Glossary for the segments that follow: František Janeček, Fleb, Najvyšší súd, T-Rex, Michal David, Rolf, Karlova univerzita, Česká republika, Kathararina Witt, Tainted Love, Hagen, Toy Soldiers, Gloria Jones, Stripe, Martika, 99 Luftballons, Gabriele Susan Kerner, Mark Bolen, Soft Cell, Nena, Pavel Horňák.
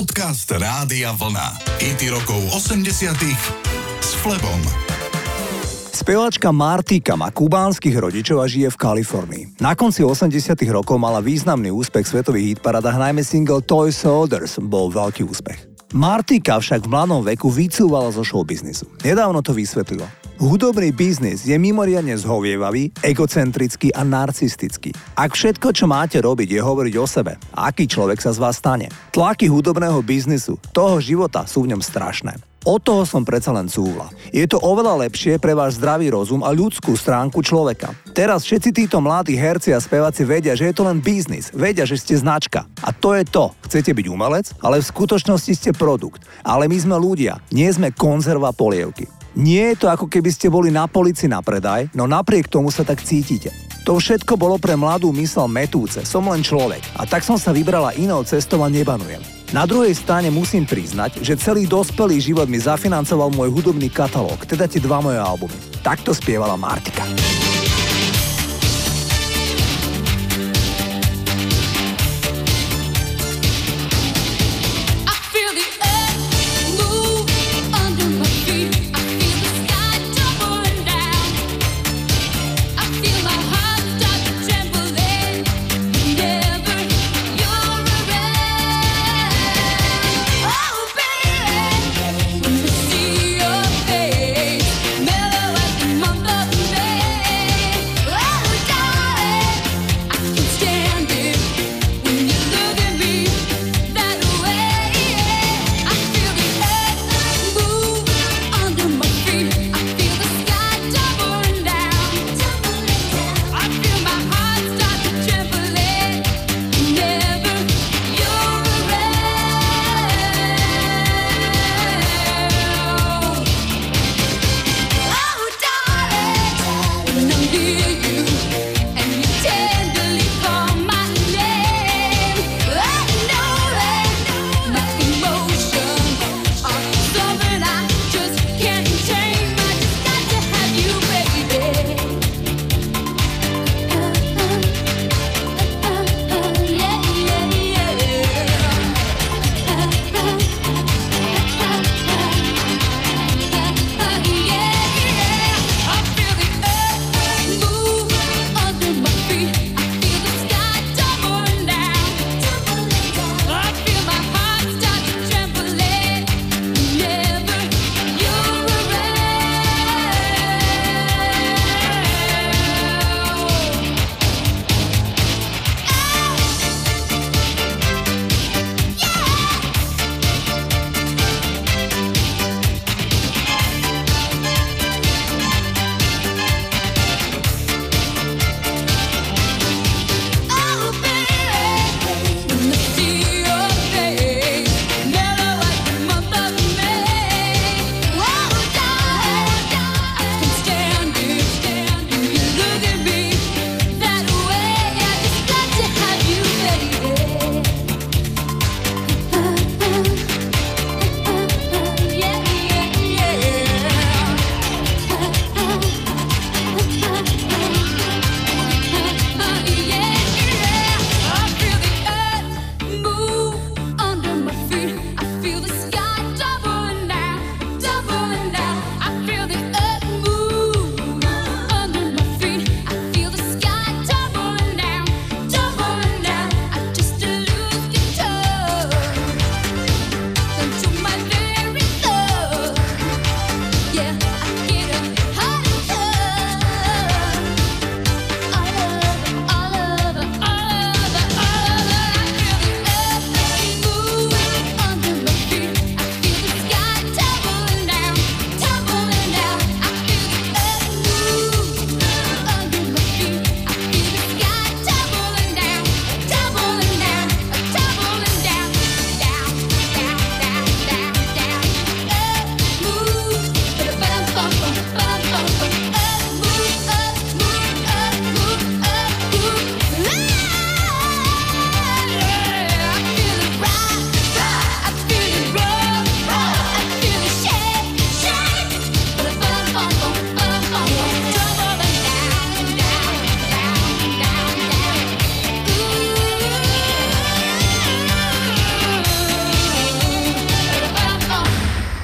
Podcast Rádia Vlna. Hity rokov 80-tých s Flebom. Speváčka Martika má kubánskych rodičov a žije v Kalifornii. Na konci 80-tych rokov mala významný úspech v svetových hitparadách, najmä single Toy Soldiers bol veľký úspech. Martika však v mladom veku vycúvala zo showbiznisu. Nedávno to vysvetlilo. Hudobný biznis je mimoriadne zhovievavý, egocentrický a narcistický. Ak všetko, čo máte robiť, je hovoriť o sebe, aký človek sa z vás stane. Tlaky hudobného biznisu, toho života sú v ňom strašné. Od toho som predsa len cúvla. Je to oveľa lepšie pre váš zdravý rozum a ľudskú stránku človeka. Teraz všetci títo mladí herci a speváci vedia, že je to len biznis, vedia, že ste značka. A to je to. Chcete byť umelec, ale v skutočnosti ste produkt. Ale my sme ľudia, nie sme konzerva polievky. Nie je to ako keby ste boli na polici na predaj, no napriek tomu sa tak cítite. To všetko bolo pre mladú mysl metúce, som len človek. A tak som sa vybrala inou cestou a nebanujem. Na druhej strane musím priznať, že celý dospelý život mi zafinancoval môj hudobný katalóg, teda tie dva moje albumy. Takto spievala Martika.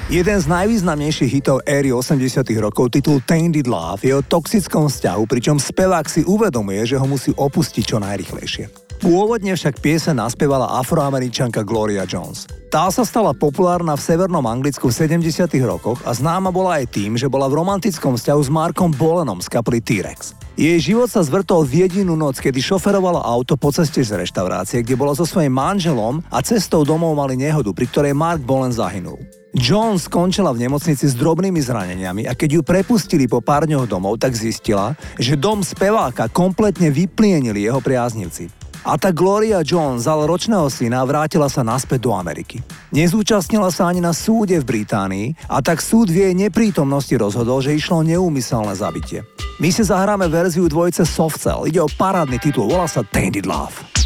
Jeden z najvýznamnejších hitov éry 80. rokov, titul Tainted Love, je o toxickom vzťahu, pričom spevák si uvedomuje, že ho musí opustiť čo najrýchlejšie. Pôvodne však pieseň naspievala afroameričanka Gloria Jones. Tá sa stala populárna v severnom Anglicku v 70. rokoch a známa bola aj tým, že bola v romantickom vzťahu s Markom Bolenom z kapely T-Rex. Jej život sa zvrtol v jedinú noc, kedy šoferovala auto po ceste z reštaurácie, kde bola so svojím manželom a cestou domov mali nehodu, pri ktorej Mark Bolen zahynul. Jones skončila v nemocnici s drobnými zraneniami a keď ju prepustili po pár dňoch domov, tak zistila, že dom speváka kompletne vyplienili jeho priaznivci. A tá Gloria Jones vzala ročného syna a vrátila sa naspäť do Ameriky. Nezúčastnila sa ani na súde v Británii a tak súd v jej neprítomnosti rozhodol, že išlo o neúmyselné zabitie. My si zahráme verziu dvojice Soft Cell, ide o parádny titul, volá sa Tainted Love.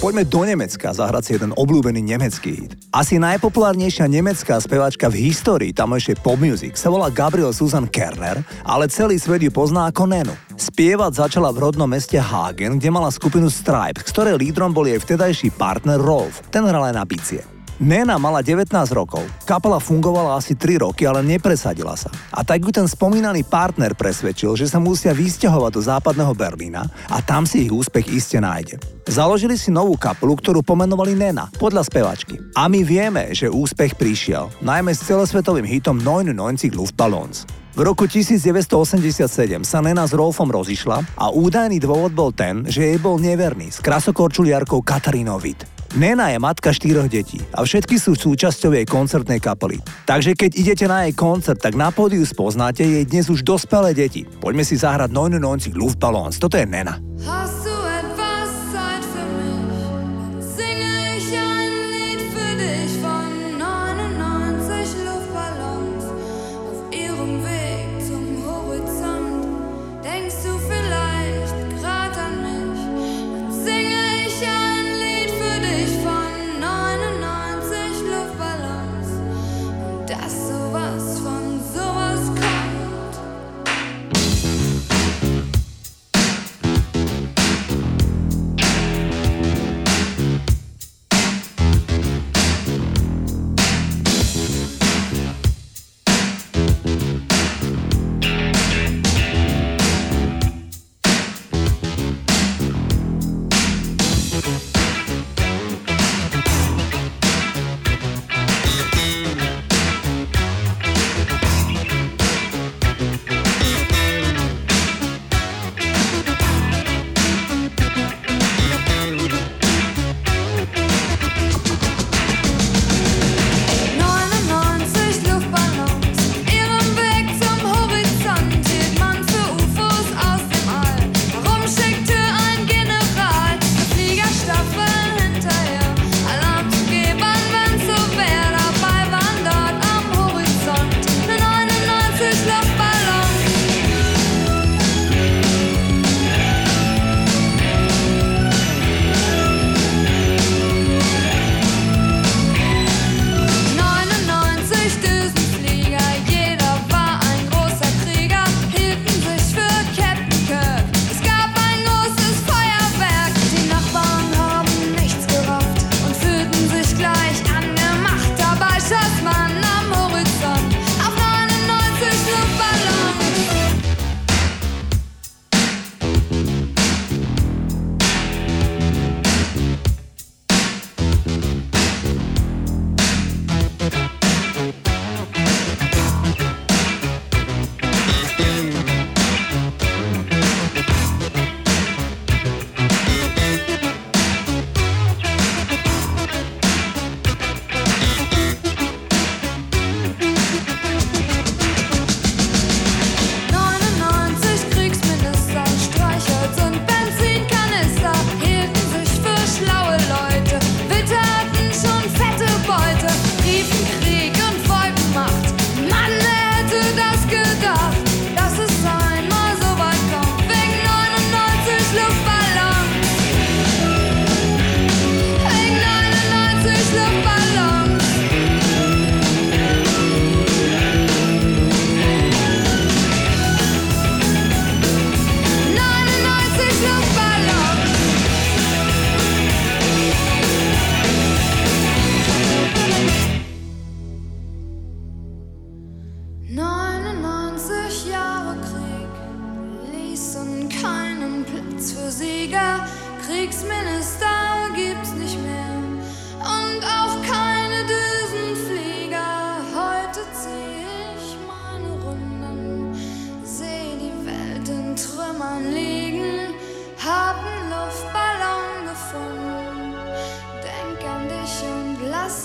Poďme do Nemecka zahrať si jeden obľúbený nemecký hit. Asi najpopulárnejšia nemecká speváčka v histórii tamojšej pop music sa volá Gabriele Susan Kerner, ale celý svet ju pozná ako Nenu. Spievať začala v rodnom meste Hagen, kde mala skupinu Stripe, ktorej lídrom bol jej vtedajší partner Rolf, ten hral aj na bicie. Nena mala 19 rokov, kapela fungovala asi 3 roky, ale nepresadila sa. A tak ju ten spomínaný partner presvedčil, že sa musia vysťahovať do západného Berlína a tam si ich úspech iste nájde. Založili si novú kapelu, ktorú pomenovali Nena, podľa spevačky. A my vieme, že úspech prišiel, najmä s celosvetovým hitom 99 Luftballons. V roku 1987 sa Nena s Rolfom rozišla a údajný dôvod bol ten, že jej bol neverný s krasokorčuliarkou Katharinou Witt. Nena je matka 4 detí a všetky sú súčasťou jej koncertnej kapely. Takže keď idete na jej koncert, tak na pódiu spoznáte jej dnes už dospelé deti. Poďme si zahrať 99 Luftballons. Toto je Nena. Keď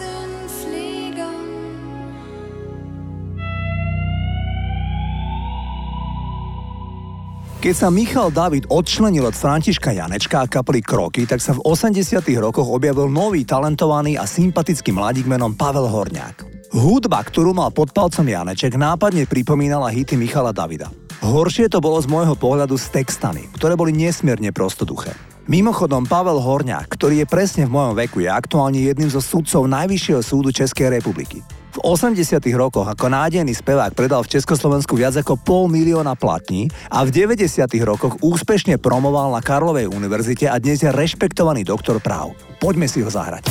sa Michal David odčlenil od Františka Janečka a kapely Kroky, tak sa v 80. rokoch objavil nový talentovaný a sympatický mladík menom Pavel Horňák. Hudba, ktorú mal pod palcom Janeček, nápadne pripomínala hity Michala Davida. Horšie to bolo z môjho pohľadu s textami, ktoré boli nesmierne prostoduché. Mimochodom, Pavel Horňák, ktorý je presne v mojom veku, je aktuálne jedným zo sudcov Najvyššieho súdu Českej republiky. V 80. rokoch ako nádejný spevák predal v Československu viac ako 500 000 platní a v 90. rokoch úspešne promoval na Karlovej univerzite a dnes je rešpektovaný doktor práv. Poďme si ho zahrať.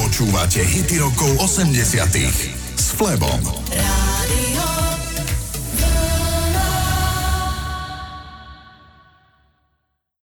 Počúvate hity rokov 80. s Flebom.